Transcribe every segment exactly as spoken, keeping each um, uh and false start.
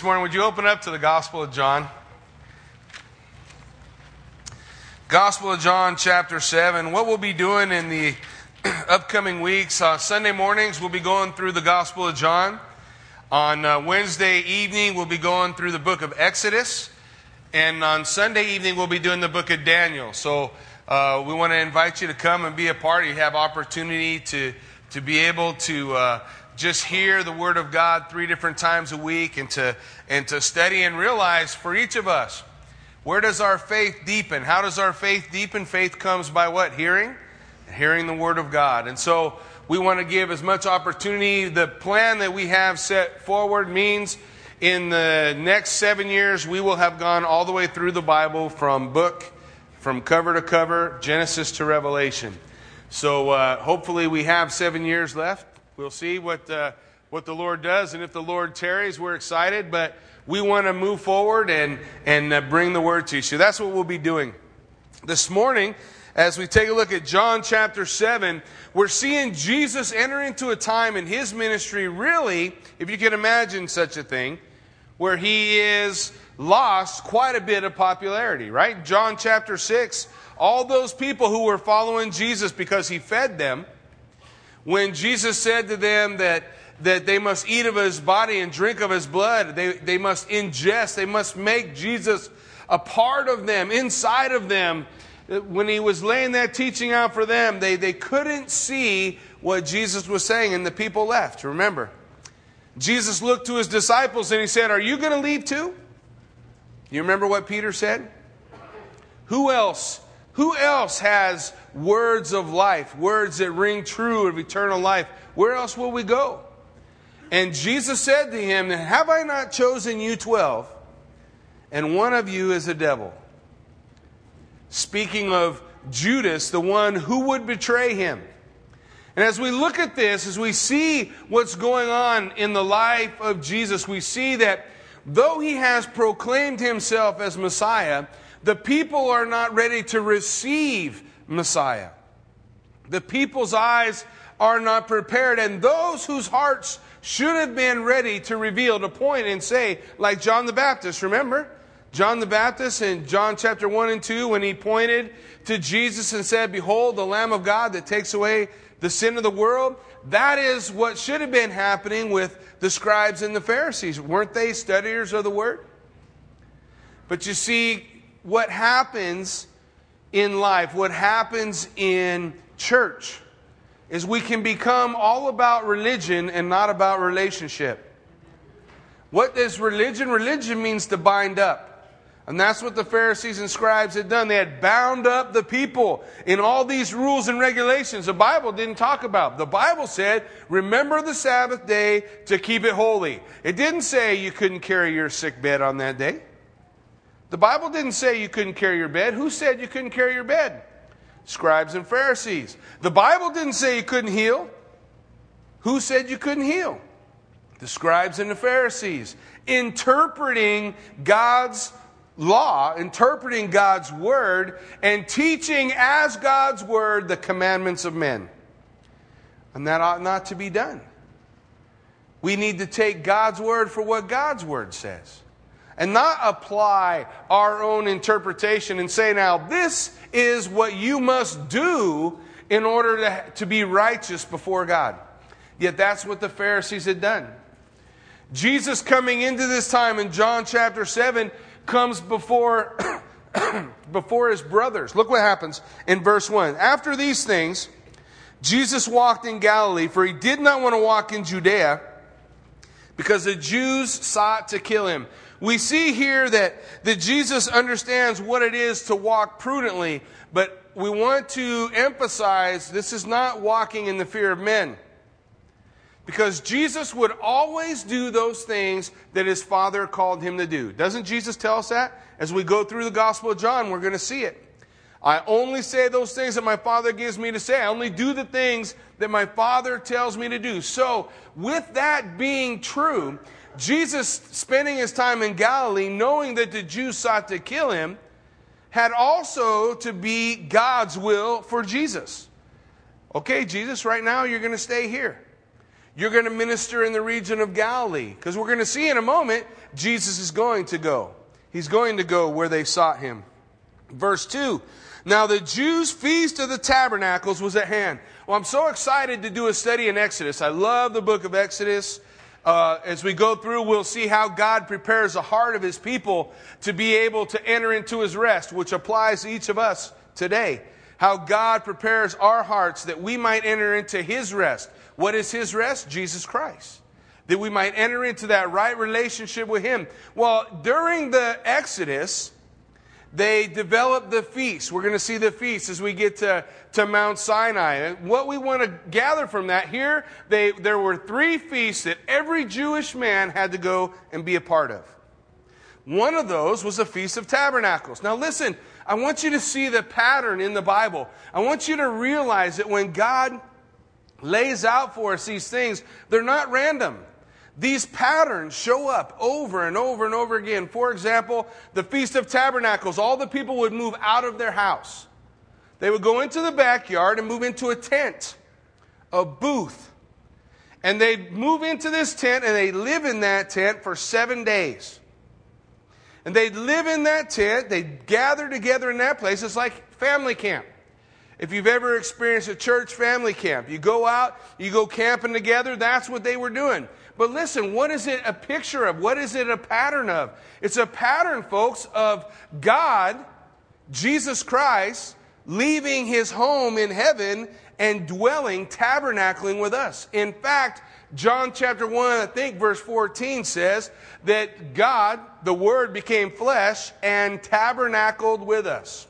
This morning, would you open up to the Gospel of John? Gospel of John, chapter seven. What we'll be doing in the upcoming weeks, uh, Sunday mornings, we'll be going through the Gospel of John. On uh, Wednesday evening, we'll be going through the book of Exodus. And on Sunday evening, we'll be doing the book of Daniel. So uh, we want to invite you to come and be a part. You have opportunity to, to be able to... Uh, just hear the Word of God three different times a week and to and to study and realize for each of us, where does our faith deepen? How does our faith deepen? Faith comes by what? Hearing? Hearing the Word of God. And so we want to give as much opportunity. The plan that we have set forward means in the next seven years, we will have gone all the way through the Bible from book, from cover to cover, Genesis to Revelation. So uh, hopefully we have seven years left. We'll see what uh, what the Lord does, and if the Lord tarries, we're excited, but we want to move forward and, and uh, bring the Word to you. So that's what we'll be doing. This morning, as we take a look at John chapter seven, we're seeing Jesus enter into a time in His ministry, really, if you can imagine such a thing, where He is lost quite a bit of popularity, right? John chapter six, all those people who were following Jesus because He fed them, when Jesus said to them that, that they must eat of His body and drink of His blood, they, they must ingest, they must make Jesus a part of them, inside of them. When He was laying that teaching out for them, they, they couldn't see what Jesus was saying, and the people left, remember. Jesus looked to His disciples and He said, "Are you going to leave too?" You remember what Peter said? Who else? Who else has words of life, words that ring true of eternal life? Where else will we go? And Jesus said to him, "Have I not chosen you twelve? And one of you is a devil." Speaking of Judas, the one who would betray Him. And as we look at this, as we see what's going on in the life of Jesus, we see that though He has proclaimed Himself as Messiah, the people are not ready to receive Messiah. The people's eyes are not prepared. And those whose hearts should have been ready to reveal, to point and say, like John the Baptist, remember? John the Baptist in John chapter one and two, when he pointed to Jesus and said, "Behold, the Lamb of God that takes away the sin of the world." That is what should have been happening with the scribes and the Pharisees. Weren't they studiers of the Word? But you see, what happens in life, what happens in church, is we can become all about religion and not about relationship. What is religion? Religion means to bind up. And that's what the Pharisees and scribes had done. They had bound up the people in all these rules and regulations the Bible didn't talk about. The Bible said, remember the Sabbath day to keep it holy. It didn't say you couldn't carry your sick bed on that day. The Bible didn't say you couldn't carry your bed. Who said you couldn't carry your bed? Scribes and Pharisees. The Bible didn't say you couldn't heal. Who said you couldn't heal? The scribes and the Pharisees. Interpreting God's law, interpreting God's word, and teaching as God's word the commandments of men. And that ought not to be done. We need to take God's word for what God's word says. And not apply our own interpretation and say, now this is what you must do in order to, to be righteous before God. Yet that's what the Pharisees had done. Jesus coming into this time in John chapter seven comes before, before His brothers. Look what happens in verse one. After these things, Jesus walked in Galilee, for He did not want to walk in Judea, because the Jews sought to kill Him. We see here that, that Jesus understands what it is to walk prudently, but we want to emphasize this is not walking in the fear of men. Because Jesus would always do those things that His Father called Him to do. Doesn't Jesus tell us that? As we go through the Gospel of John, we're going to see it. I only say those things that my Father gives me to say. I only do the things that my Father tells me to do. So, with that being true, Jesus, spending His time in Galilee, knowing that the Jews sought to kill Him, had also to be God's will for Jesus. Okay, Jesus, right now you're going to stay here. You're going to minister in the region of Galilee. Because we're going to see in a moment Jesus is going to go. He's going to go where they sought him. Verse two. Now the Jews' feast of the tabernacles was at hand. Well, I'm so excited to do a study in Exodus. I love the book of Exodus. Uh, as we go through, we'll see how God prepares the heart of his people to be able to enter into his rest, which applies to each of us today. How God prepares our hearts that we might enter into his rest. What is his rest? Jesus Christ. That we might enter into that right relationship with him. Well, during the Exodus, they developed the feast. We're going to see the feast as we get to, to Mount Sinai. What we want to gather from that here, they, there were three feasts that every Jewish man had to go and be a part of. One of those was the Feast of Tabernacles. Now listen, I want you to see the pattern in the Bible. I want you to realize that when God lays out for us these things, they're not random. These patterns show up over and over and over again. For example, the Feast of Tabernacles, all the people would move out of their house. They would go into the backyard and move into a tent, a booth. And they move into this tent and they live in that tent for seven days. And they'd live in that tent. They'd gather together in that place. It's like family camp. If you've ever experienced a church family camp, you go out, you go camping together. That's what they were doing. But listen, what is it a picture of? What is it a pattern of? It's a pattern, folks, of God, Jesus Christ, leaving his home in heaven and dwelling, tabernacling with us. In fact, John chapter one, I think verse fourteen says that God, the Word, became flesh and tabernacled with us.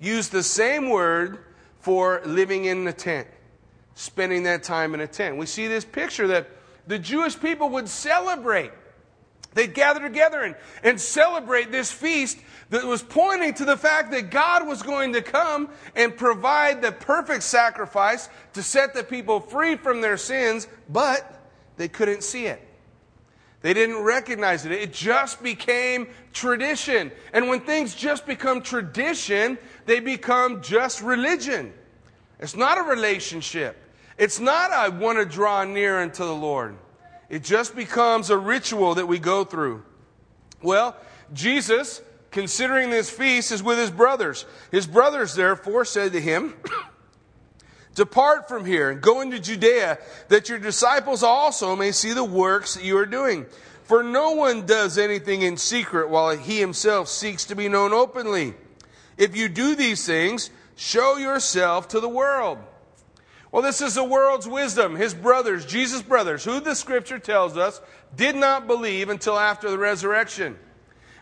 Used the same word for living in the tent, spending that time in a tent. We see this picture that the Jewish people would celebrate. They'd gather together and, and celebrate this feast that was pointing to the fact that God was going to come and provide the perfect sacrifice to set the people free from their sins, but they couldn't see it. They didn't recognize it. It just became tradition. And when things just become tradition, they become just religion. It's not a relationship. It's not, I want to draw near unto the Lord. It just becomes a ritual that we go through. Well, Jesus, considering this feast, is with his brothers. His brothers, therefore, said to him, depart from here and go into Judea, that your disciples also may see the works that you are doing. For no one does anything in secret while he himself seeks to be known openly. If you do these things, show yourself to the world. Well, this is the world's wisdom. His brothers, Jesus' brothers, who the scripture tells us, did not believe until after the resurrection.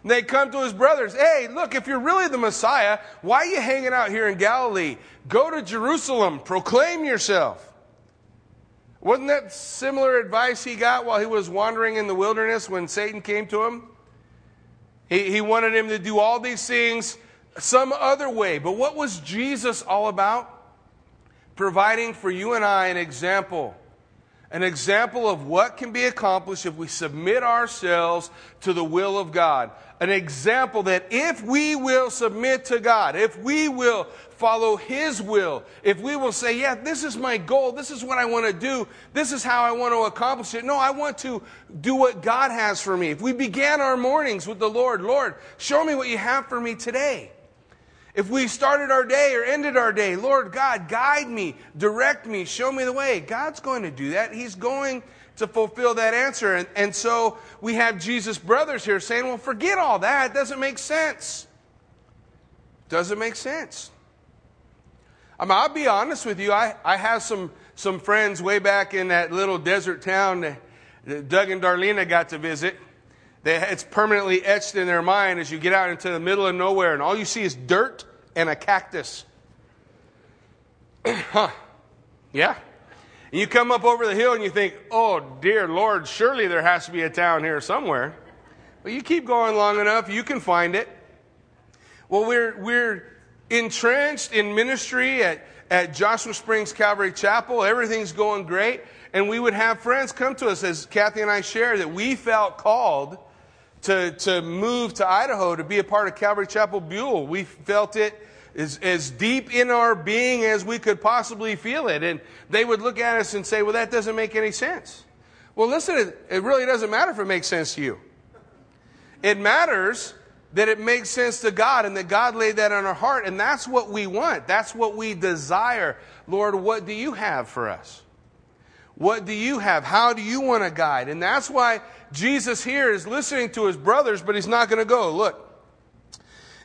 And they come to his brothers. Hey, look, if you're really the Messiah, why are you hanging out here in Galilee? Go to Jerusalem. Proclaim yourself. Wasn't that similar advice he got while he was wandering in the wilderness when Satan came to him? He, he wanted him to do all these things some other way. But what was Jesus all about? Providing for you and I an example, an example of what can be accomplished if we submit ourselves to the will of God. An example that if we will submit to God, if we will follow his will, if we will say, yeah, this is my goal, this is what I want to do, this is how I want to accomplish it. No, I want to do what God has for me. If we began our mornings with the Lord, Lord, show me what you have for me today. If we started our day or ended our day, Lord God, guide me, direct me, show me the way. God's going to do that. He's going to fulfill that answer. And, and so we have Jesus' brothers here saying, well, forget all that. It doesn't make sense. Doesn't make sense. I mean, I'll be honest with you. I, I have some, some friends way back in that little desert town that, that Doug and Darlena got to visit. They, it's permanently etched in their mind as you get out into the middle of nowhere and all you see is dirt and a cactus. Huh. Yeah. And you come up over the hill and you think, oh, dear Lord, surely there has to be a town here somewhere. But you keep going long enough, you can find it. Well, we're we're entrenched in ministry at, at Joshua Springs Calvary Chapel. Everything's going great. And we would have friends come to us, as Kathy and I shared, that we felt called to, to move to Idaho to be a part of Calvary Chapel Buell. We felt it as, as deep in our being as we could possibly feel it. And they would look at us and say, well, that doesn't make any sense. Well, listen, it really doesn't matter if it makes sense to you. It matters that it makes sense to God and that God laid that on our heart. And that's what we want. That's what we desire. Lord, what do you have for us? What do you have? How do you want to guide? And that's why Jesus here is listening to his brothers, but he's not going to go. Look,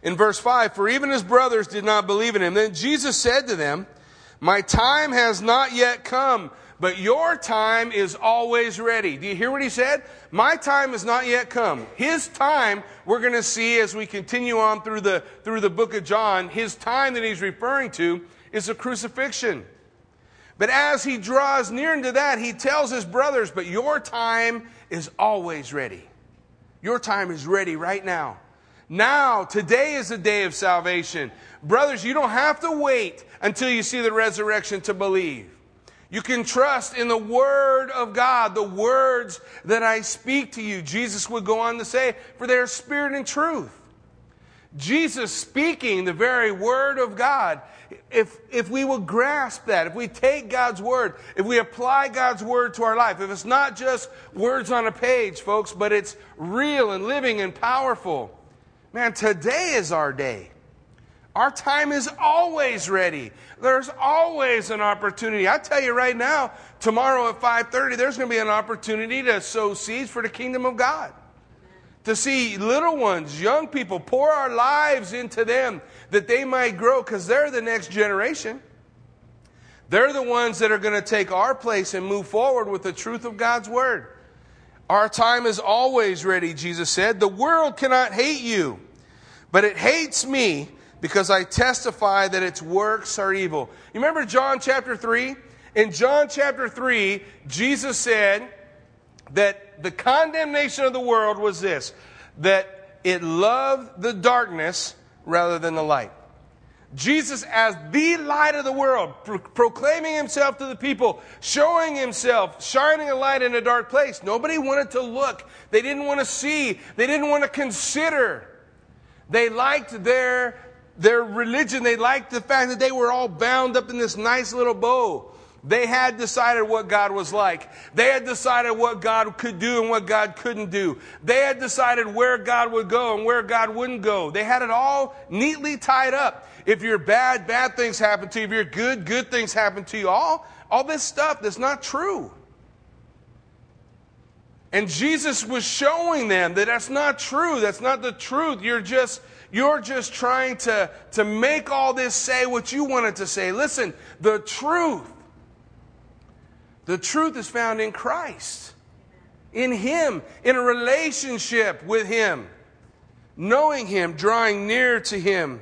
in verse five, for even his brothers did not believe in him. Then Jesus said to them, my time has not yet come, but your time is always ready. Do you hear what he said? My time has not yet come. His time, we're going to see as we continue on through the, through the book of John, his time that he's referring to is the crucifixion. But as he draws near into that, he tells his brothers, but your time is always ready. Your time is ready right now. Now, today is the day of salvation. Brothers, you don't have to wait until you see the resurrection to believe. You can trust in the word of God, the words that I speak to you. Jesus would go on to say, for they are spirit and truth. Jesus speaking the very word of God. If, if we will grasp that, if we take God's word, if we apply God's word to our life, if it's not just words on a page, folks, but it's real and living and powerful. Man, today is our day. Our time is always ready. There's always an opportunity. I tell you right now, tomorrow at five thirty, there's going to be an opportunity to sow seeds for the kingdom of God. To see little ones, young people, pour our lives into them that they might grow, because they're the next generation. They're the ones that are going to take our place and move forward with the truth of God's word. Our time is always ready, Jesus said. The world cannot hate you, but it hates me because I testify that its works are evil. You remember John chapter three? In John chapter three, Jesus said that the condemnation of the world was this, that it loved the darkness rather than the light. Jesus, as the light of the world, pro- proclaiming himself to the people, showing himself, shining a light in a dark place. Nobody wanted to look. They didn't want to see. They didn't want to consider. They liked their, their religion. They liked the fact that they were all bound up in this nice little bow. They had decided what God was like. They had decided what God could do and what God couldn't do. They had decided where God would go and where God wouldn't go. They had it all neatly tied up. If you're bad, bad things happen to you. If you're good, good things happen to you. All, all this stuff that's not true. And Jesus was showing them that that's not true. That's not the truth. You're just, you're just trying to, to make all this say what you want it to say. Listen, the truth. The truth is found in Christ. In Him. In a relationship with Him. Knowing Him. Drawing near to Him.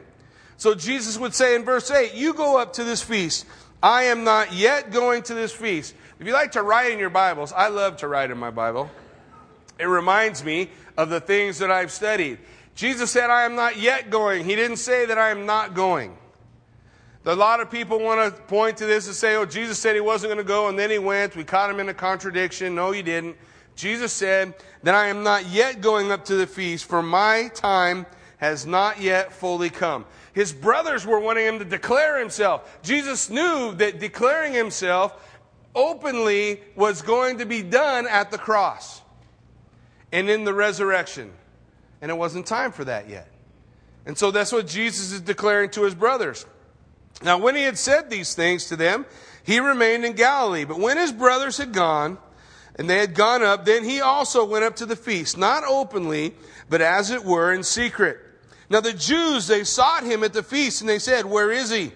So Jesus would say in verse eight, you go up to this feast. I am not yet going to this feast. If you like to write in your Bibles, I love to write in my Bible. It reminds me of the things that I've studied. Jesus said, I am not yet going. He didn't say that I am not going. A lot of people want to point to this and say, oh, Jesus said he wasn't going to go and then he went. We caught him in a contradiction. No, he didn't. Jesus said that I am not yet going up to the feast, for my time has not yet fully come. His brothers were wanting him to declare himself. Jesus knew that declaring himself openly was going to be done at the cross and in the resurrection. And it wasn't time for that yet. And so that's what Jesus is declaring to his brothers. Now, when he had said these things to them, he remained in Galilee. But when his brothers had gone, and they had gone up, then he also went up to the feast, not openly, but as it were in secret. Now the Jews, they sought him at the feast, and they said, where is he?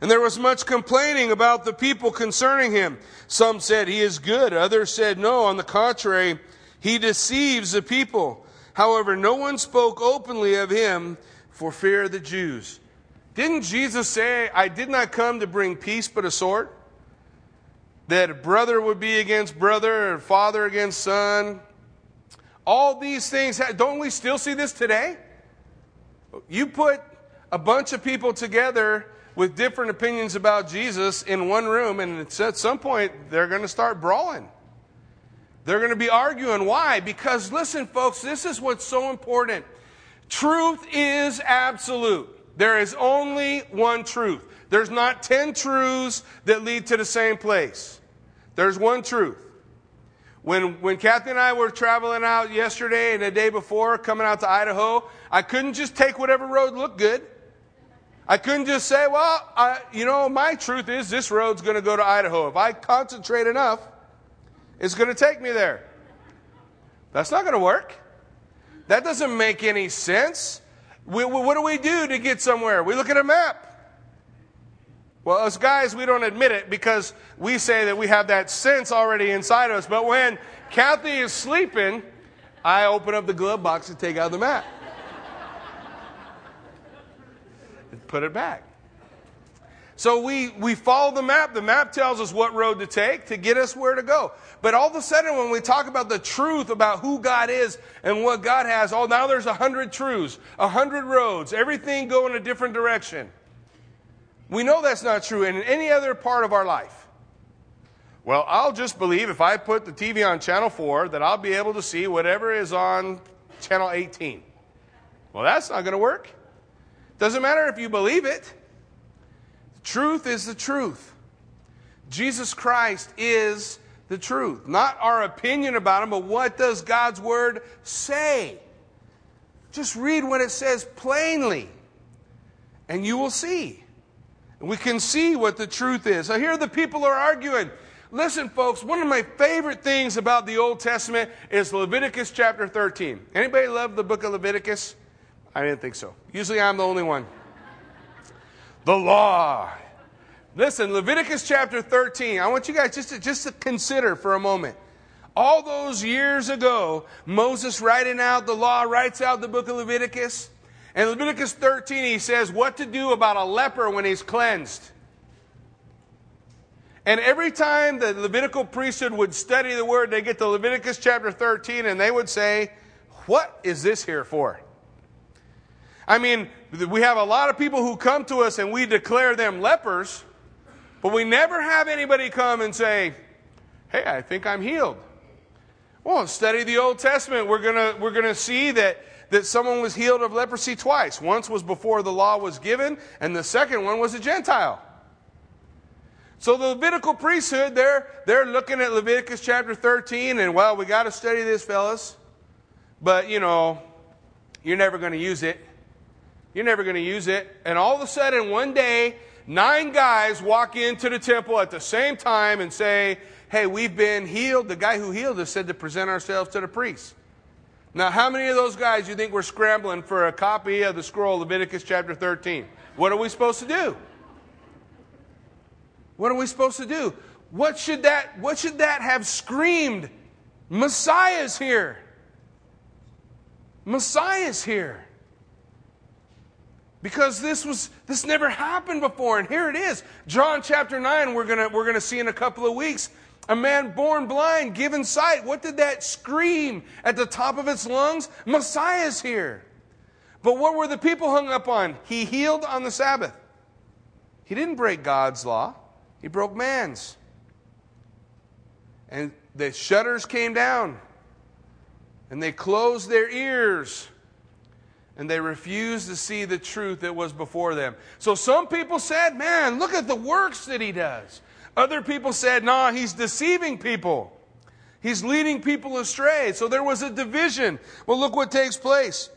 And there was much complaining about the people concerning him. Some said, he is good. Others said, no, on the contrary, he deceives the people. However, no one spoke openly of him for fear of the Jews. Didn't Jesus say, I did not come to bring peace but a sword? That brother would be against brother, or father against son. All these things, don't we still see this today? You put a bunch of people together with different opinions about Jesus in one room, and it's at some point they're going to start brawling. They're going to be arguing. Why? Because, listen, folks, this is what's so important. Truth is absolute. There is only one truth. There's not ten truths that lead to the same place. There's one truth. When when Kathy and I were traveling out yesterday and the day before, coming out to Idaho, I couldn't just take whatever road looked good. I couldn't just say, well, I, you know, my truth is this road's going to go to Idaho. If I concentrate enough, it's going to take me there. That's not going to work. That doesn't make any sense. We, we, what do we do to get somewhere? We look at a map. Well, us guys, we don't admit it because we say that we have that sense already inside of us. But when Kathy is sleeping, I open up the glove box and take out the map. And put it back. So we, we follow the map. The map tells us what road to take to get us where to go. But all of a sudden, when we talk about the truth about who God is and what God has, oh, now there's a hundred truths, a hundred roads, everything going a different direction. We know that's not true in any other part of our life. Well, I'll just believe if I put the T V on channel four that I'll be able to see whatever is on channel eighteen. Well, that's not going to work. Doesn't matter if you believe it. The truth is the truth. Jesus Christ is the truth. Not our opinion about him, but what does God's word say? Just read what it says plainly, and you will see. We can see what the truth is. So here the people are arguing. Listen, folks, one of my favorite things about the Old Testament is Leviticus chapter thirteen. Anybody love the book of Leviticus? I didn't think so. Usually I'm the only one. The law. Listen, Leviticus chapter thirteen. I want you guys just to, just to consider for a moment. All those years ago, Moses writing out the law, writes out the book of Leviticus. In Leviticus thirteen, he says what to do about a leper when he's cleansed. And every time the Levitical priesthood would study the word, they get to Leviticus chapter thirteen, and they would say, what is this here for? I mean, we have a lot of people who come to us and we declare them lepers, but we never have anybody come and say, hey, I think I'm healed. Well, study the Old Testament. We're gonna, we're gonna see that that someone was healed of leprosy twice. Once was before the law was given, and the second one was a Gentile. So the Levitical priesthood, they're, they're looking at Leviticus chapter thirteen, and, well, we got to study this, fellas. But, you know, you're never going to use it. You're never going to use it. And all of a sudden, one day, nine guys walk into the temple at the same time and say, hey, we've been healed. The guy who healed us said to present ourselves to the priest. Now, how many of those guys do you think were scrambling for a copy of the scroll, Leviticus chapter thirteen? What are we supposed to do? What are we supposed to do? What should that, what should that have screamed? Messiah's here. Messiah's here. Because this was this never happened before, and here it is. John chapter nine, we're gonna we're gonna see in a couple of weeks. A man born blind, given sight. What did that scream at the top of its lungs? Messiah's here. But what were the people hung up on? He healed on the Sabbath. He didn't break God's law. He broke man's. And the shutters came down. And they closed their ears. And they refused to see the truth that was before them. So some people said, man, look at the works that he does. Other people said, nah, he's deceiving people. He's leading people astray. So there was a division. Well, look what takes place.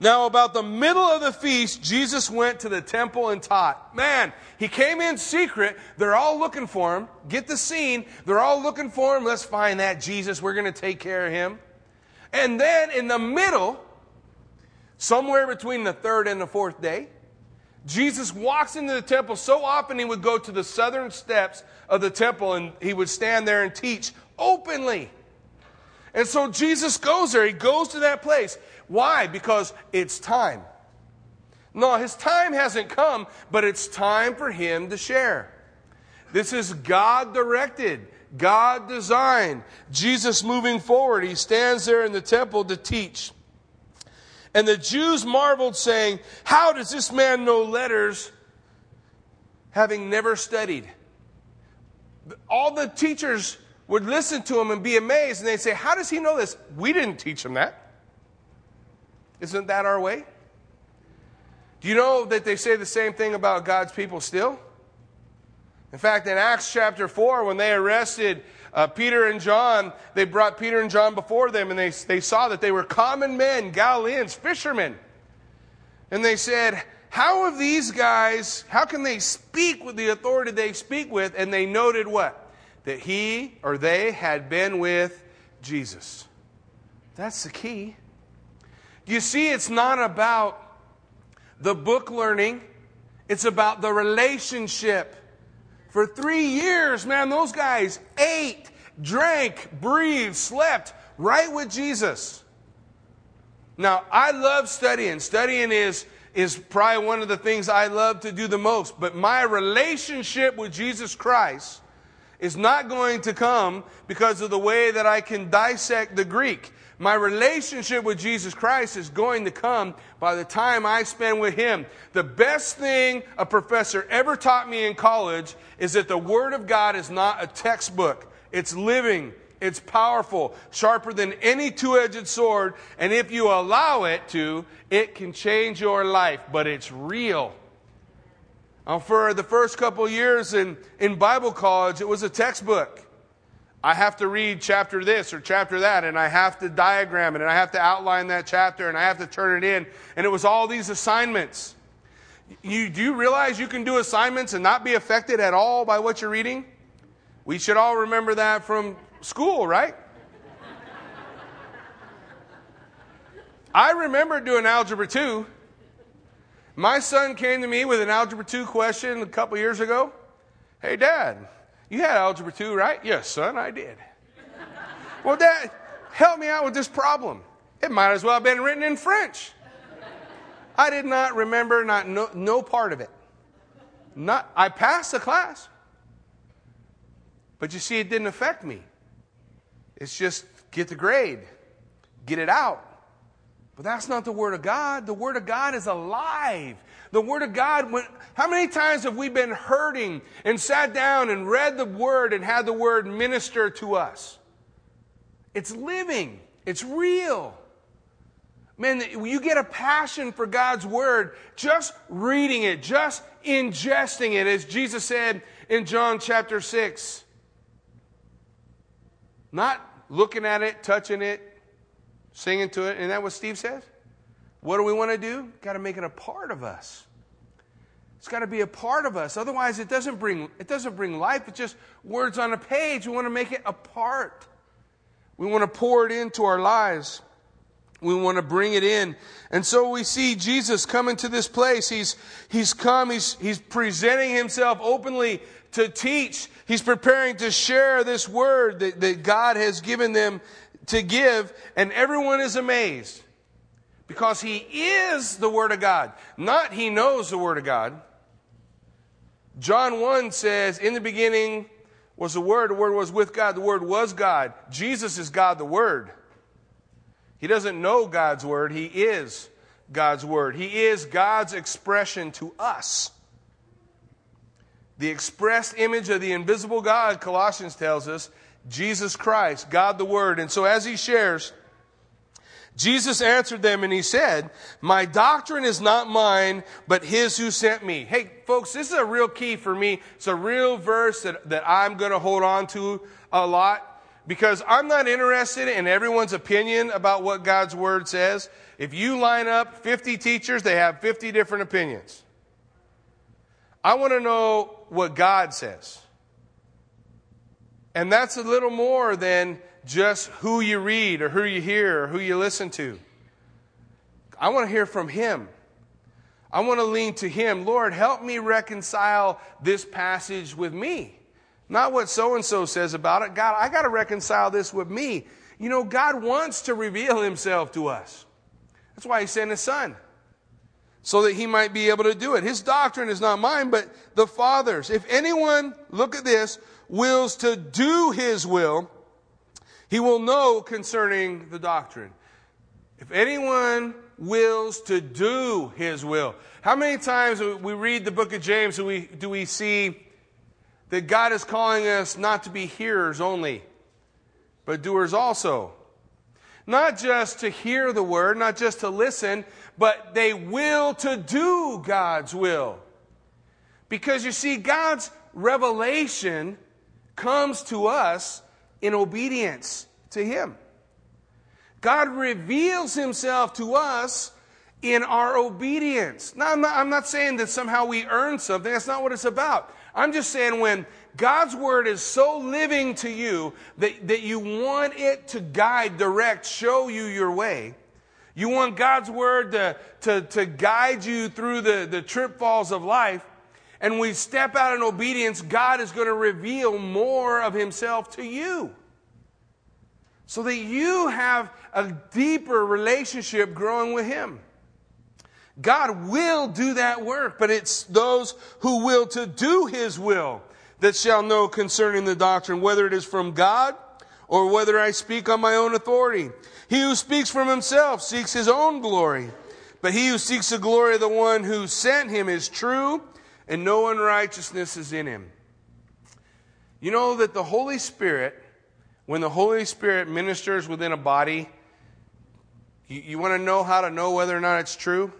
Now, about the middle of the feast, Jesus went to the temple and taught. Man, he came in secret. They're all looking for him. Get the scene. They're all looking for him. Let's find that Jesus. We're going to take care of him. And then in the middle, somewhere between the third and the fourth day, Jesus walks into the temple. So often he would go to the southern steps of the temple and he would stand there and teach openly. And so Jesus goes there. He goes to that place. Why? Because it's time. No, his time hasn't come, but it's time for him to share. This is God-directed, God-designed. Jesus moving forward. He stands there in the temple to teach. And the Jews marveled, saying, how does this man know letters, having never studied? All the teachers would listen to him and be amazed, and they'd say, how does he know this? We didn't teach him that. Isn't that our way? Do you know that they say the same thing about God's people still? In fact, in Acts chapter four, when they arrested uh, Peter and John, they brought Peter and John before them, and they, they saw that they were common men, Galileans, fishermen. And they said, how have these guys, how can they speak with the authority they speak with? And they noted what? That he or they had been with Jesus. That's the key. You see, it's not about the book learning. It's about the relationship. For three years, man, those guys ate, drank, breathed, slept right with Jesus. Now, I love studying. Studying is, is probably one of the things I love to do the most. But my relationship with Jesus Christ is not going to come because of the way that I can dissect the Greek. My relationship with Jesus Christ is going to come by the time I spend with Him. The best thing a professor ever taught me in college is that the Word of God is not a textbook. It's living. It's powerful, sharper than any two-edged sword. And if you allow it to, it can change your life. But it's real. Now, for the first couple years in, in Bible college, it was a textbook. I have to read chapter this or chapter that, and I have to diagram it, and I have to outline that chapter, and I have to turn it in. And it was all these assignments. You do you realize you can do assignments and not be affected at all by what you're reading? We should all remember that from school, right? I remember doing Algebra two. My son came to me with an Algebra two question a couple years ago. Hey, Dad, you had Algebra two, right? Yes, son, I did. Well, Dad, help me out with this problem. It might as well have been written in French. I did not remember not no, no part of it. Not I passed the class. But you see, it didn't affect me. It's just get the grade. Get it out. But that's not the Word of God. The Word of God is alive. The Word of God, when, how many times have we been hurting and sat down and read the Word and had the Word minister to us? It's living. It's real. Man, you get a passion for God's Word just reading it, just ingesting it, as Jesus said in John chapter six. Not looking at it, touching it, singing to it. Isn't that what Steve says? What do we want to do? Got to make it a part of us. It's got to be a part of us. Otherwise, it doesn't bring it doesn't bring life. It's just words on a page. We want to make it a part. We want to pour it into our lives. We want to bring it in. And so we see Jesus coming to this place. He's he's come. He's he's presenting himself openly to teach. He's preparing to share this word that, that God has given them to give. And everyone is amazed. Because he is the Word of God. Not he knows the Word of God. John one says, in the beginning was the Word. The Word was with God. The Word was God. Jesus is God the Word. He doesn't know God's Word. He is God's Word. He is God's expression to us. The expressed image of the invisible God, Colossians tells us, Jesus Christ, God the Word. And so as he shares, Jesus answered them and he said, my doctrine is not mine, but his who sent me. Hey, folks, this is a real key for me. It's a real verse that, that I'm going to hold on to a lot because I'm not interested in everyone's opinion about what God's Word says. If you line up fifty teachers, they have fifty different opinions. I want to know what God says. And that's a little more than just who you read or who you hear or who you listen to. I want to hear from Him. I want to lean to Him. Lord, help me reconcile this passage with me. Not what so-and-so says about it. God, I got to reconcile this with me. You know, God wants to reveal Himself to us. That's why He sent His Son. So that He might be able to do it. His doctrine is not mine, but the Father's. If anyone, look at this, wills to do His will, he will know concerning the doctrine. If anyone wills to do his will. How many times we read the book of James do we, do we see that God is calling us not to be hearers only, but doers also? Not just to hear the word, not just to listen, but they will to do God's will. Because you see, God's Revelation comes to us in obedience to Him. God reveals Himself to us in our obedience. Now, I'm not, I'm not saying that somehow we earn something. That's not what it's about. I'm just saying when God's Word is so living to you that, that you want it to guide, direct, show you your way. You want God's Word to, to, to guide you through the, the pitfalls of life. And we step out in obedience, God is going to reveal more of Himself to you, so that you have a deeper relationship growing with Him. God will do that work, but it's those who will to do His will that shall know concerning the doctrine, whether it is from God or whether I speak on my own authority. He who speaks from himself seeks his own glory, but he who seeks the glory of the one who sent him is true, and no unrighteousness is in him. You know that the Holy Spirit, when the Holy Spirit ministers within a body, you, you want to know how to know whether or not it's true?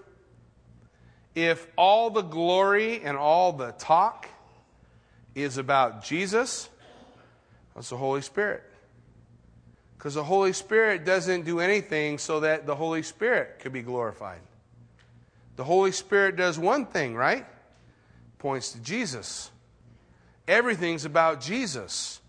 If all the glory and all the talk is about Jesus, that's the Holy Spirit. Because the Holy Spirit doesn't do anything so that the Holy Spirit could be glorified. The Holy Spirit does one thing, right? Points to Jesus. Everything's about Jesus.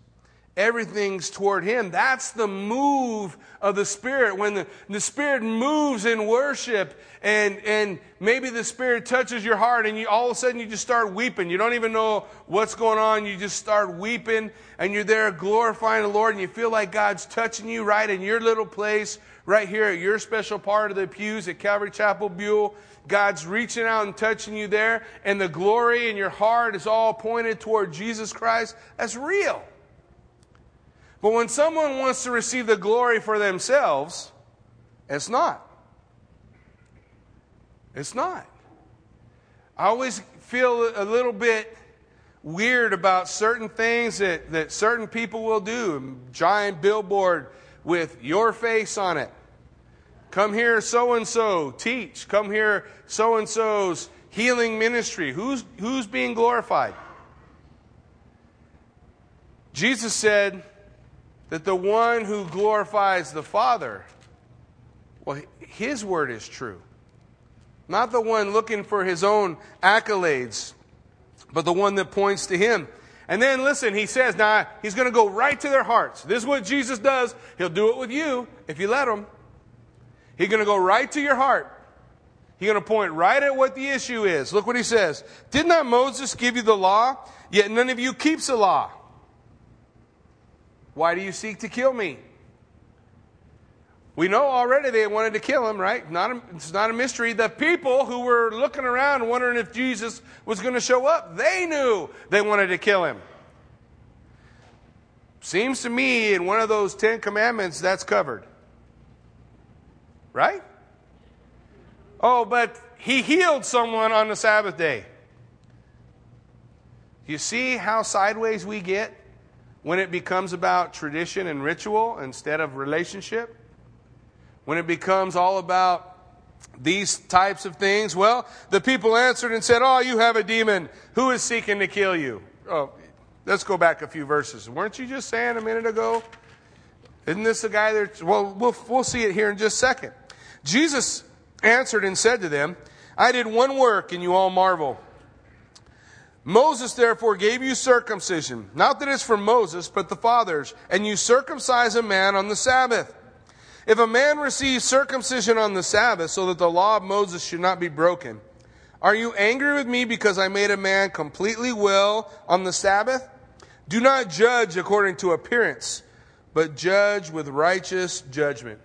Everything's toward Him. That's the move of the Spirit. When the, the Spirit moves in worship, and, and maybe the Spirit touches your heart, and you, all of a sudden you just start weeping. You don't even know what's going on. You just start weeping, and you're there glorifying the Lord, and you feel like God's touching you right in your little place, right here at your special part of the pews at Calvary Chapel Buell. God's reaching out and touching you there, and the glory in your heart is all pointed toward Jesus Christ. That's real. But when someone wants to receive the glory for themselves, it's not. It's not. I always feel a little bit weird about certain things that, that certain people will do. A giant billboard with your face on it. Come here, so-and-so, teach. Come here, so-and-so's healing ministry. Who's, who's being glorified? Jesus said that the one who glorifies the Father, well, His word is true. Not the one looking for his own accolades, but the one that points to Him. And then listen, He says, now He's going to go right to their hearts. This is what Jesus does. He'll do it with you if you let Him. He's going to go right to your heart. He's going to point right at what the issue is. Look what He says. Did not Moses give you the law? Yet none of you keeps the law. Why do you seek to kill me? We know already they wanted to kill Him, right? Not a, it's not a mystery. The people who were looking around wondering if Jesus was going to show up, they knew they wanted to kill Him. Seems to me in one of those Ten Commandments that's covered. Right? Oh, but He healed someone on the Sabbath day. You see how sideways we get when it becomes about tradition and ritual instead of relationship? When it becomes all about these types of things? Well, the people answered and said, oh, you have a demon. Who is seeking to kill you? Oh, let's go back a few verses. Weren't you just saying a minute ago? Isn't this the guy there? Well, we'll, we'll see it here in just a second. Jesus answered and said to them, I did one work and you all marvel. Moses, therefore, gave you circumcision, not that it's from Moses, but the fathers, and you circumcise a man on the Sabbath. If a man receives circumcision on the Sabbath, so that the law of Moses should not be broken, are you angry with me because I made a man completely well on the Sabbath? Do not judge according to appearance, but judge with righteous judgment.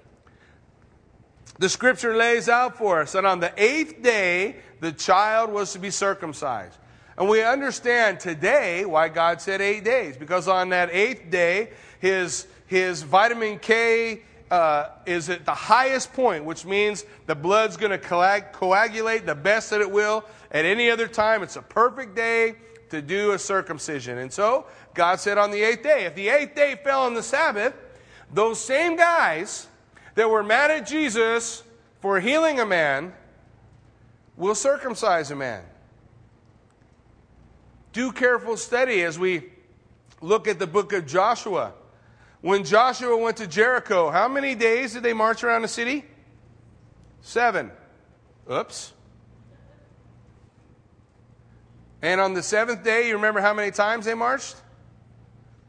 The Scripture lays out for us that on the eighth day, the child was to be circumcised. And we understand today why God said eight days. Because on that eighth day, his, his vitamin K uh, is at the highest point, which means the blood's going to coag- coagulate the best that it will. At any other time, it's a perfect day to do a circumcision. And so, God said on the eighth day. If the eighth day fell on the Sabbath, those same guys that were mad at Jesus for healing a man will circumcise a man. do careful study as we look at the book of Joshua. When Joshua went to Jericho, how many days did they march around the city? Seven. Oops. And on the seventh day, you remember how many times they marched?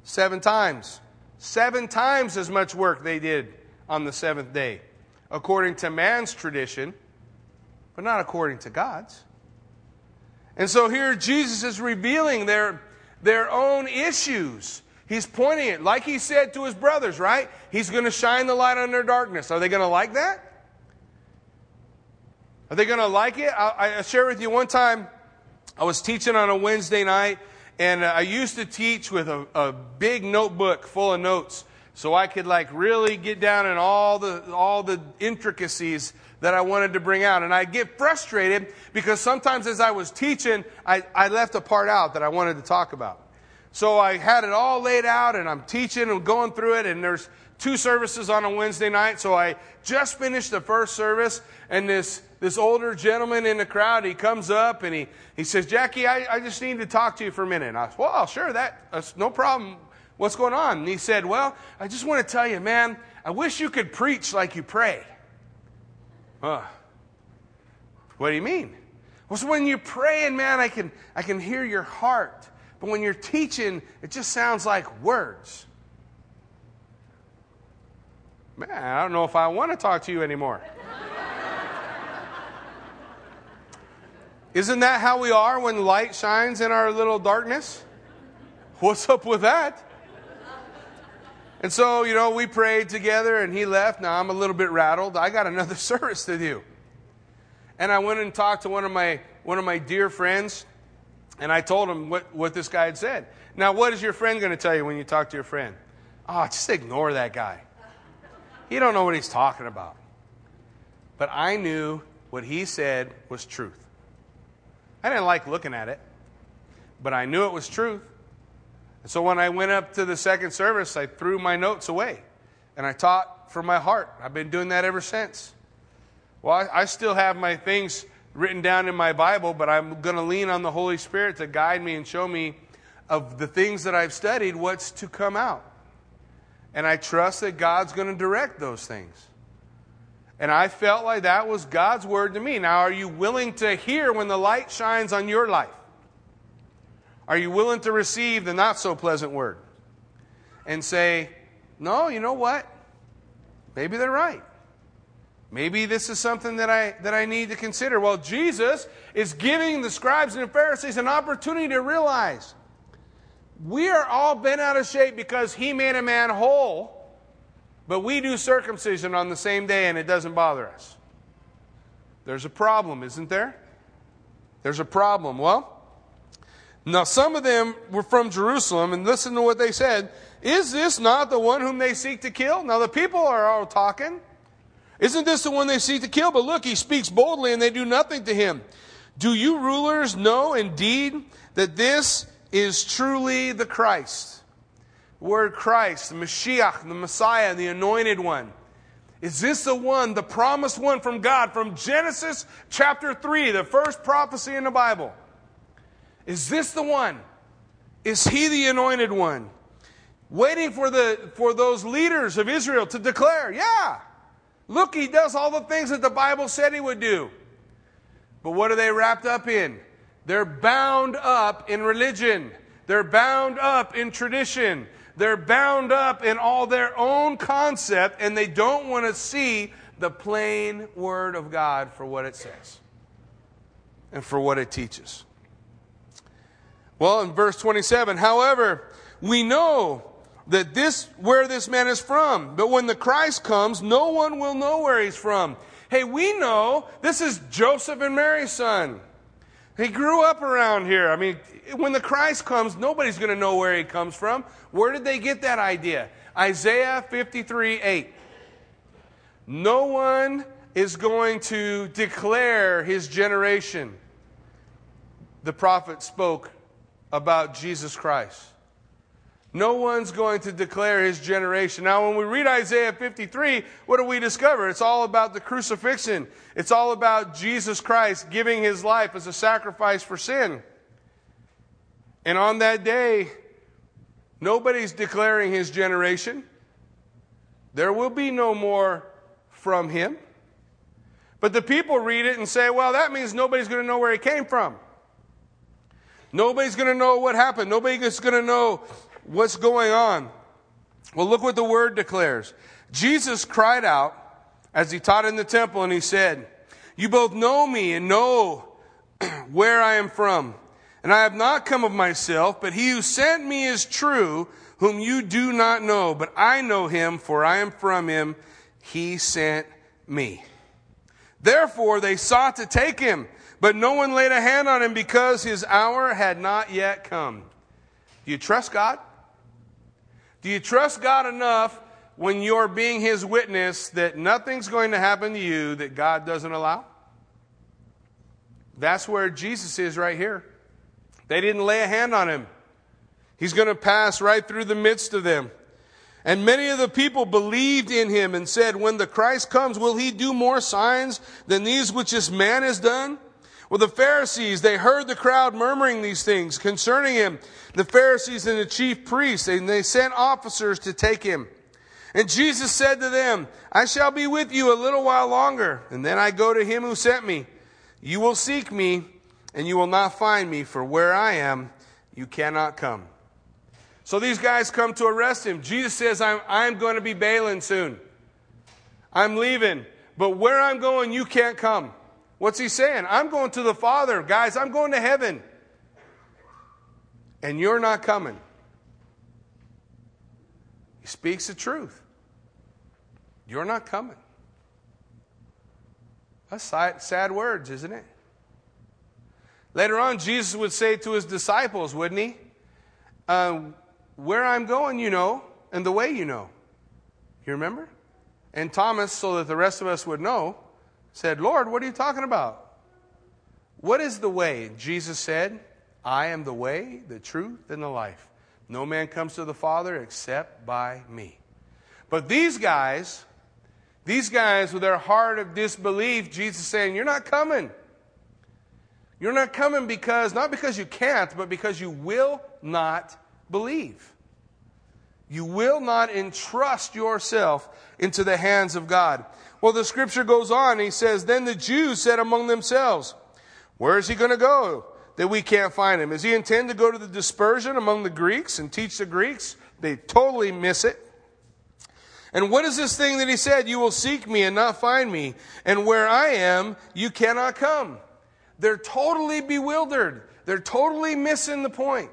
Seven times. Seven times as much work they did on the seventh day, according to man's tradition, but not according to God's. And so here Jesus is revealing their, their own issues. He's pointing it, like he said to his brothers, right? He's going to shine the light on their darkness. Are they going to like that? Are they going to like it? I, I share with you one time, I was teaching on a Wednesday night, and I used to teach with a, a big notebook full of notes so I could like really get down in all the all the intricacies that I wanted to bring out. And I'd get frustrated because sometimes as I was teaching, I, I left a part out that I wanted to talk about. So I had it all laid out, and I'm teaching and going through it, and there's two services on a Wednesday night, so I just finished the first service, and this This older gentleman in the crowd, he comes up and he, he says, Jackie, I, I just need to talk to you for a minute. And I said, well, sure, that, that's no problem. What's going on? And he said, well, I just want to tell you, man, I wish you could preach like you pray. Huh. What do you mean? Well, so when you're praying, man, I can, I can hear your heart. But when you're teaching, it just sounds like words. Man, I don't know if I want to talk to you anymore. Isn't that how we are when light shines in our little darkness? What's up with that? And so, you know, we prayed together and he left. Now I'm a little bit rattled. I got another service to do. And I went and talked to one of my one of my dear friends, and I told him what, what this guy had said. Now, what is your friend going to tell you when you talk to your friend? Oh, just ignore that guy. He don't know what he's talking about. But I knew what he said was truth. I didn't like looking at it, but I knew it was truth. And so when I went up to the second service, I threw my notes away, and I taught from my heart. I've been doing that ever since. Well, I, I still have my things written down in my Bible, but I'm going to lean on the Holy Spirit to guide me and show me of the things that I've studied, what's to come out. And I trust that God's going to direct those things. And I felt like that was God's word to me. Now, are you willing to hear when the light shines on your life? Are you willing to receive the not-so-pleasant word? And say, no, you know what? Maybe they're right. Maybe this is something that I, that I need to consider. Well, Jesus is giving the scribes and the Pharisees an opportunity to realize we are all bent out of shape because he made a man whole. But we do circumcision on the same day and it doesn't bother us. There's a problem, isn't there? There's a problem. Well, now some of them were from Jerusalem, and listen to what they said. Is this not the one whom they seek to kill? Now the people are all talking. Isn't this the one they seek to kill? But look, he speaks boldly and they do nothing to him. Do you rulers know indeed that this is truly the Christ? Word Christ, the Mashiach, the Messiah, the anointed one. Is this the one, the promised one from God, from Genesis chapter three, the first prophecy in the Bible? Is this the one? Is he the anointed one? Waiting for the for those leaders of Israel to declare, yeah, look, he does all the things that the Bible said he would do. But what are they wrapped up in? They're bound up in religion. They're bound up in tradition. They're bound up in all their own concept, and they don't want to see the plain word of God for what it says and for what it teaches. Well, in verse twenty-seven, however, we know that this where this man is from, but when the Christ comes, no one will know where he's from. Hey, we know this is Joseph and Mary's son. He grew up around here. I mean, when the Christ comes, nobody's going to know where he comes from. Where did they get that idea? Isaiah fifty-three eight. No one is going to declare his generation. The prophet spoke about Jesus Christ. No one's going to declare his generation. Now, when we read Isaiah fifty-three, what do we discover? It's all about the crucifixion. It's all about Jesus Christ giving his life as a sacrifice for sin. And on that day, nobody's declaring his generation. There will be no more from him. But the people read it and say, well, that means nobody's going to know where he came from. Nobody's going to know what happened. Nobody's going to know what's going on. Well, look what the word declares. Jesus cried out as he taught in the temple, and he said, you both know me and know where I am from. And I have not come of myself, but he who sent me is true, whom you do not know. But I know him, for I am from him. He sent me. Therefore they sought to take him, but no one laid a hand on him because his hour had not yet come. Do you trust God? Do you trust God enough when you're being his witness that nothing's going to happen to you that God doesn't allow? That's where Jesus is right here. They didn't lay a hand on him. He's going to pass right through the midst of them. And many of the people believed in him and said, when the Christ comes, will he do more signs than these which this man has done? Well, the Pharisees, they heard the crowd murmuring these things concerning him. The Pharisees and the chief priests, and they sent officers to take him. And Jesus said to them, I shall be with you a little while longer, and then I go to him who sent me. You will seek me, and you will not find me, for where I am, you cannot come. So these guys come to arrest him. Jesus says, I'm, I'm going to be bailing soon. I'm leaving, but where I'm going, you can't come. What's he saying? I'm going to the Father. Guys, I'm going to heaven, and you're not coming. He speaks the truth. You're not coming. That's sad words, isn't it? Later on, Jesus would say to his disciples, wouldn't he? Uh, where I'm going, you know, and the way you know. You remember? And Thomas, so that the rest of us would know, said, Lord, what are you talking about? What is the way? Jesus said, I am the way, the truth, and the life. No man comes to the Father except by me. But these guys, these guys with their heart of disbelief, Jesus saying, you're not coming. You're not coming because, not because you can't, but because you will not believe. You will not entrust yourself into the hands of God. Well, the scripture goes on. He says, then the Jews said among themselves, where is he going to go that we can't find him? Does he intend to go to the dispersion among the Greeks and teach the Greeks? They totally miss it. And what is this thing that he said? You will seek me and not find me. And where I am, you cannot come. They're totally bewildered. They're totally missing the point.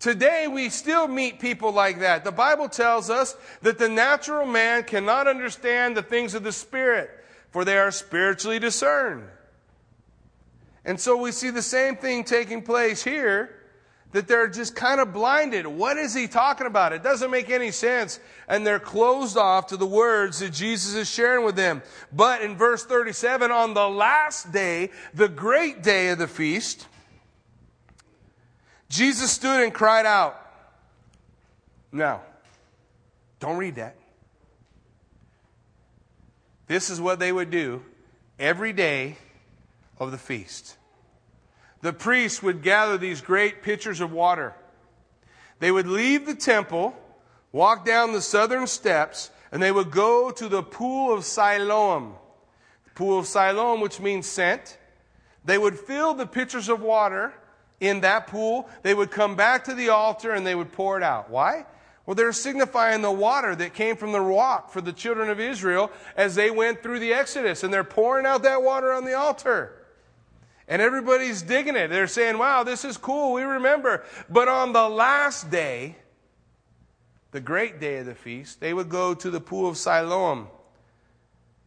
Today, we still meet people like that. The Bible tells us that the natural man cannot understand the things of the Spirit, for they are spiritually discerned. And so we see the same thing taking place here, that they're just kind of blinded. What is he talking about? It doesn't make any sense. And they're closed off to the words that Jesus is sharing with them. But in verse thirty-seven, on the last day, the great day of the feast, Jesus stood and cried out. Now, don't read that. This is what they would do every day of the feast. The priests would gather these great pitchers of water. They would leave the temple, walk down the southern steps, and they would go to the Pool of Siloam. The Pool of Siloam, which means sent. They would fill the pitchers of water in that pool. They would come back to the altar and they would pour it out. Why? Well, they're signifying the water that came from the rock for the children of Israel as they went through the Exodus. And they're pouring out that water on the altar. And everybody's digging it. They're saying, wow, this is cool. We remember. But on the last day, the great day of the feast, they would go to the Pool of Siloam.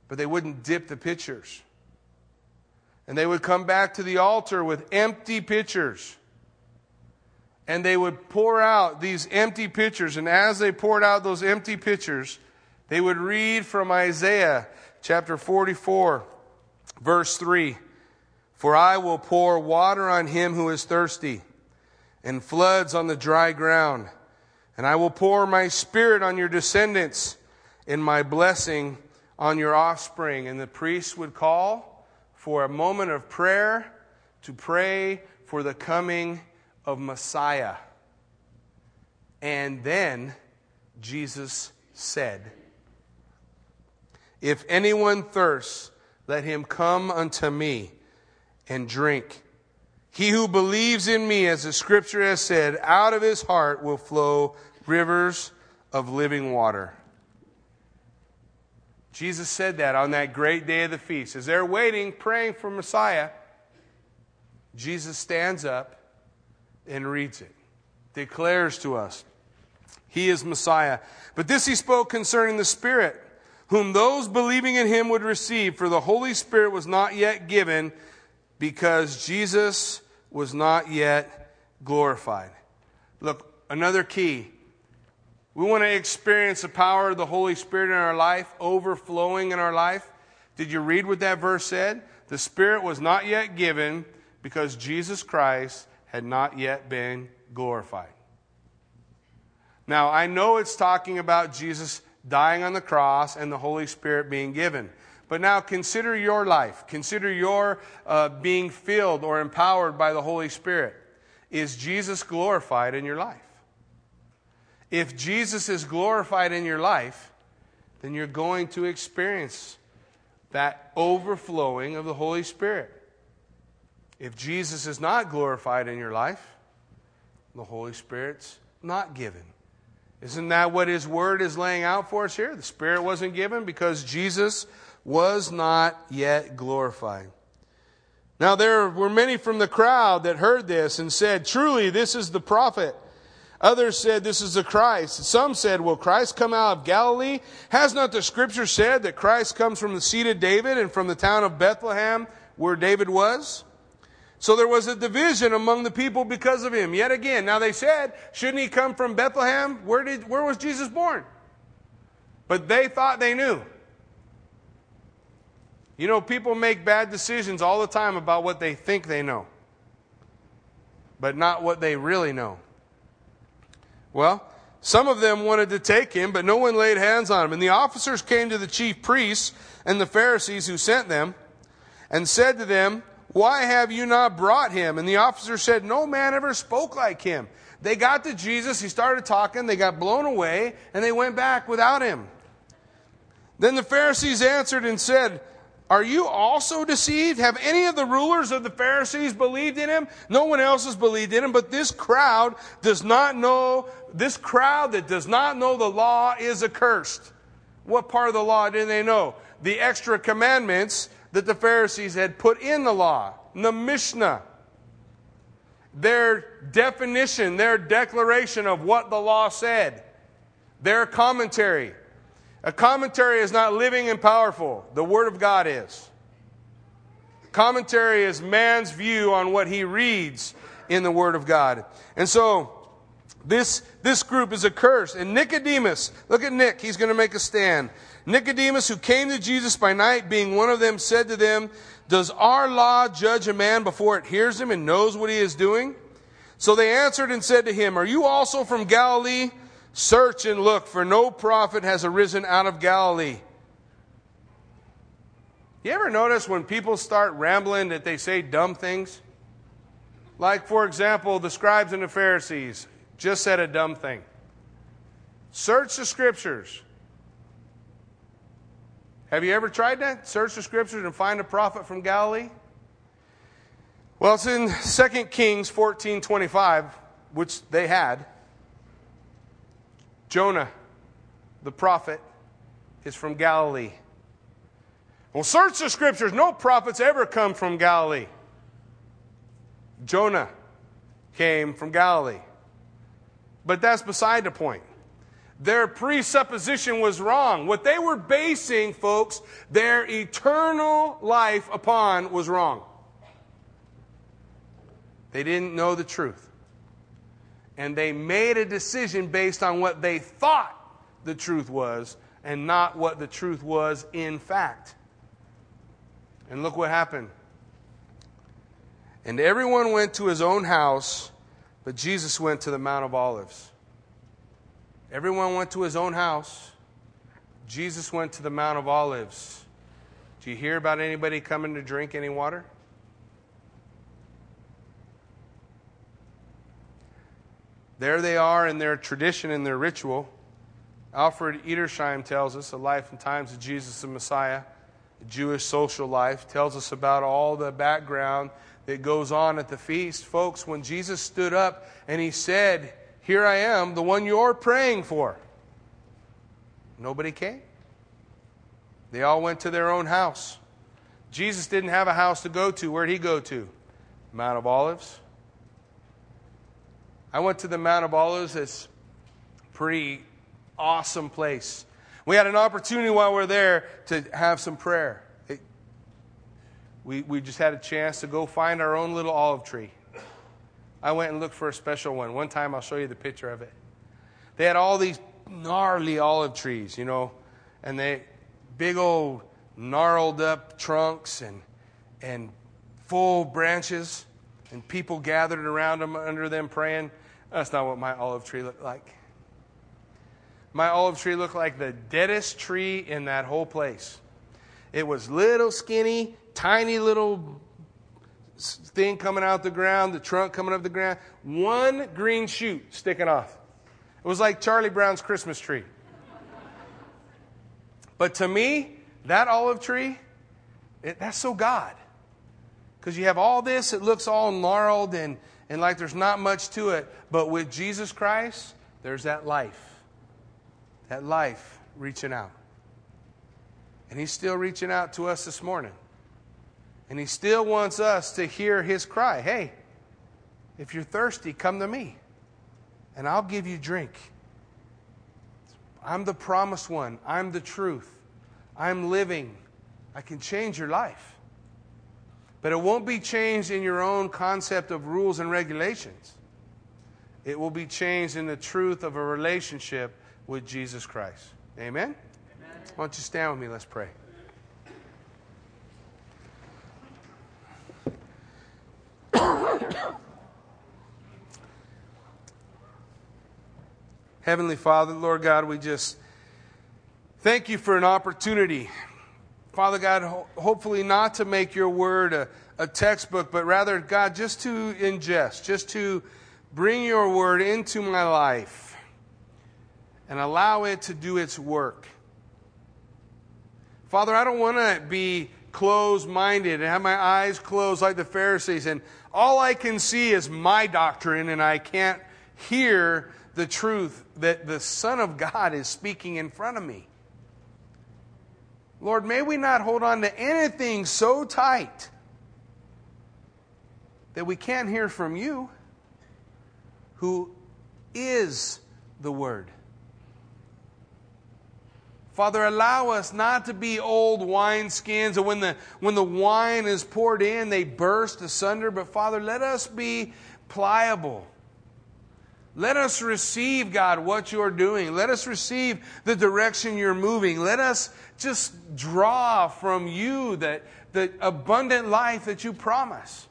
But they wouldn't dip the pitchers. And they would come back to the altar with empty pitchers. And they would pour out these empty pitchers. And as they poured out those empty pitchers, they would read from Isaiah chapter forty-four, verse three. For I will pour water on him who is thirsty, and floods on the dry ground. And I will pour my spirit on your descendants, and my blessing on your offspring. And the priests would call for a moment of prayer to pray for the coming of Messiah. And then Jesus said, "If anyone thirsts, let him come unto me and drink. He who believes in me, as the scripture has said, out of his heart will flow rivers of living water." Jesus said that on that great day of the feast. As they're waiting, praying for Messiah, Jesus stands up and reads it, declares to us, he is Messiah. "But this he spoke concerning the Spirit, whom those believing in him would receive, for the Holy Spirit was not yet given, because Jesus was not yet glorified." Look, another key. We want to experience the power of the Holy Spirit in our life, overflowing in our life. Did you read what that verse said? The Spirit was not yet given because Jesus Christ had not yet been glorified. Now, I know it's talking about Jesus dying on the cross and the Holy Spirit being given. But now consider your life. Consider your uh, being filled or empowered by the Holy Spirit. Is Jesus glorified in your life? If Jesus is glorified in your life, then you're going to experience that overflowing of the Holy Spirit. If Jesus is not glorified in your life, the Holy Spirit's not given. Isn't that what His Word is laying out for us here? The Spirit wasn't given because Jesus was not yet glorified. Now there were many from the crowd that heard this and said, "Truly, this is the prophet." Others said, "This is the Christ." Some said, "Will Christ come out of Galilee? Has not the Scripture said that Christ comes from the seed of David and from the town of Bethlehem where David was?" So there was a division among the people because of him. Yet again, now they said, "Shouldn't he come from Bethlehem? Where did, where was Jesus born?" But they thought they knew. You know, people make bad decisions all the time about what they think they know, but not what they really know. Well, some of them wanted to take him, but no one laid hands on him. And the officers came to the chief priests and the Pharisees who sent them and said to them, "Why have you not brought him?" And the officer said, "No man ever spoke like him." They got to Jesus, he started talking, they got blown away, and they went back without him. Then the Pharisees answered and said, "Are you also deceived? Have any of the rulers of the Pharisees believed in him? No one else has believed in him, but this crowd does not know, this crowd that does not know the law is accursed." What part of the law didn't they know? The extra commandments that the Pharisees had put in the law, the Mishnah. Their definition, their declaration of what the law said. Their commentary. A commentary is not living and powerful. The Word of God is. Commentary is man's view on what he reads in the Word of God. And so, this, this group is accursed. And Nicodemus, look at Nick, he's going to make a stand. Nicodemus, who came to Jesus by night, being one of them, said to them, "Does our law judge a man before it hears him and knows what he is doing?" So they answered and said to him, "Are you also from Galilee? Search and look, for no prophet has arisen out of Galilee." You ever notice when people start rambling that they say dumb things? Like, for example, the scribes and the Pharisees just said a dumb thing. Search the Scriptures. Have you ever tried that? Search the Scriptures and find a prophet from Galilee? Well, it's in Second Kings fourteen twenty-five, which they had. Jonah, the prophet, is from Galilee. Well, search the Scriptures. No prophets ever come from Galilee. Jonah came from Galilee. But that's beside the point. Their presupposition was wrong. What they were basing, folks, their eternal life upon was wrong. They didn't know the truth. And they made a decision based on what they thought the truth was and not what the truth was in fact. And look what happened. And everyone went to his own house, but Jesus went to the Mount of Olives. Everyone went to his own house. Jesus went to the Mount of Olives. Do you hear about anybody coming to drink any water? There they are in their tradition, in their ritual. Alfred Edersheim tells us, A Life and Times of Jesus the Messiah, the Jewish social life, tells us about all the background that goes on at the feast. Folks, when Jesus stood up and he said, "Here I am, the one you're praying for," nobody came. They all went to their own house. Jesus didn't have a house to go to. Where'd he go to? Mount of Olives. I went to the Mount of Olives. It's a pretty awesome place. We had an opportunity while we were there to have some prayer. It, we, we just had a chance to go find our own little olive tree. I went and looked for a special one. One time I'll show you the picture of it. They had all these gnarly olive trees, you know, and they big old gnarled up trunks and and full branches, and people gathered around them, under them, praying. That's not what my olive tree looked like. My olive tree looked like the deadest tree in that whole place. It was little, skinny, tiny little thing coming out the ground, the trunk coming up the ground. One green shoot sticking off. It was like Charlie Brown's Christmas tree. But to me, that olive tree, it, that's so God. Because you have all this, it looks all gnarled and, and like there's not much to it. But with Jesus Christ, there's that life. That life reaching out. And he's still reaching out to us this morning. And he still wants us to hear his cry. Hey, if you're thirsty, come to me. And I'll give you drink. I'm the promised one. I'm the truth. I'm living. I can change your life. But it won't be changed in your own concept of rules and regulations. It will be changed in the truth of a relationship with Jesus Christ. Amen? Amen? Why don't you stand with me? Let's pray. Heavenly Father, Lord God, we just thank you for an opportunity. Father God, ho- hopefully not to make your word a, a textbook, but rather, God, just to ingest, just to bring your word into my life and allow it to do its work. Father, I don't want to be closed-minded and have my eyes closed like the Pharisees, and all I can see is my doctrine, and I can't hear the truth that the Son of God is speaking in front of me. Lord, may we not hold on to anything so tight that we can't hear from you, who is the Word. Father, allow us not to be old wineskins, and when the, when the wine is poured in, they burst asunder. But Father, let us be pliable. Let us receive, God, what you're doing. Let us receive the direction you're moving. Let us just draw from you that the abundant life that you promise.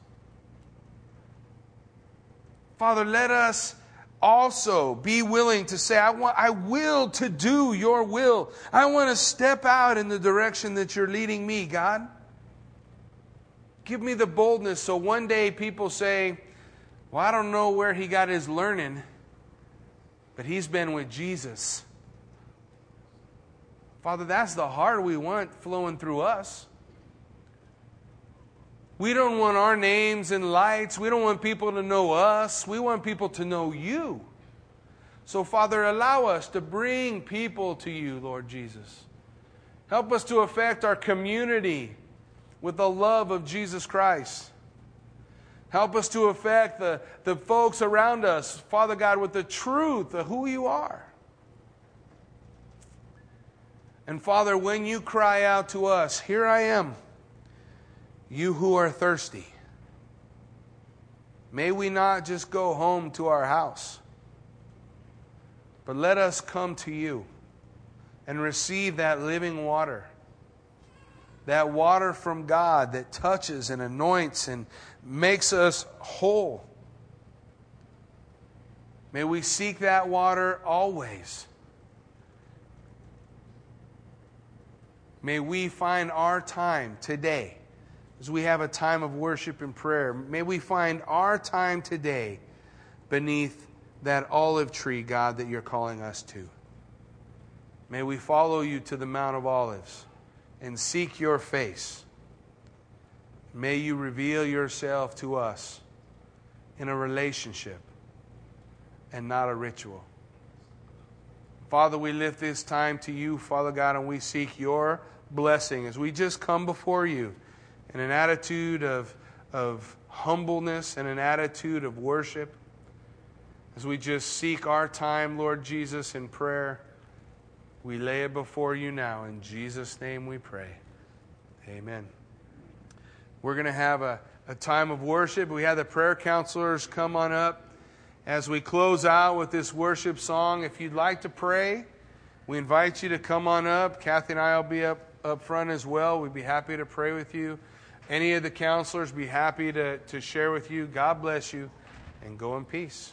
Father, let us also be willing to say, I want, I will to do your will. I want to step out in the direction that you're leading me, God. Give me the boldness so one day people say, well, I don't know where he got his learning, but he's been with Jesus. Father, that's the heart we want flowing through us. We don't want our names and lights. We don't want people to know us. We want people to know you. So, Father, allow us to bring people to you, Lord Jesus. Help us to affect our community with the love of Jesus Christ. Help us to affect the, the folks around us, Father God, with the truth of who you are. And Father, when you cry out to us, here I am, you who are thirsty. May we not just go home to our house, but let us come to you and receive that living water. That water from God that touches and anoints and makes us whole. May we seek that water always. May we find our time today, as we have a time of worship and prayer, may we find our time today beneath that olive tree, God, that you're calling us to. May we follow you to the Mount of Olives and seek your face. May you reveal yourself to us in a relationship and not a ritual. Father, we lift this time to you, Father God, and we seek your blessing as we just come before you in an attitude of, of humbleness and an attitude of worship. As we just seek our time, Lord Jesus, in prayer, we lay it before you now. In Jesus' name we pray. Amen. We're going to have a, a time of worship. We have the prayer counselors come on up. As we close out with this worship song, if you'd like to pray, we invite you to come on up. Kathy and I will be up, up front as well. We'd be happy to pray with you. Any of the counselors be happy to, to share with you. God bless you, and go in peace.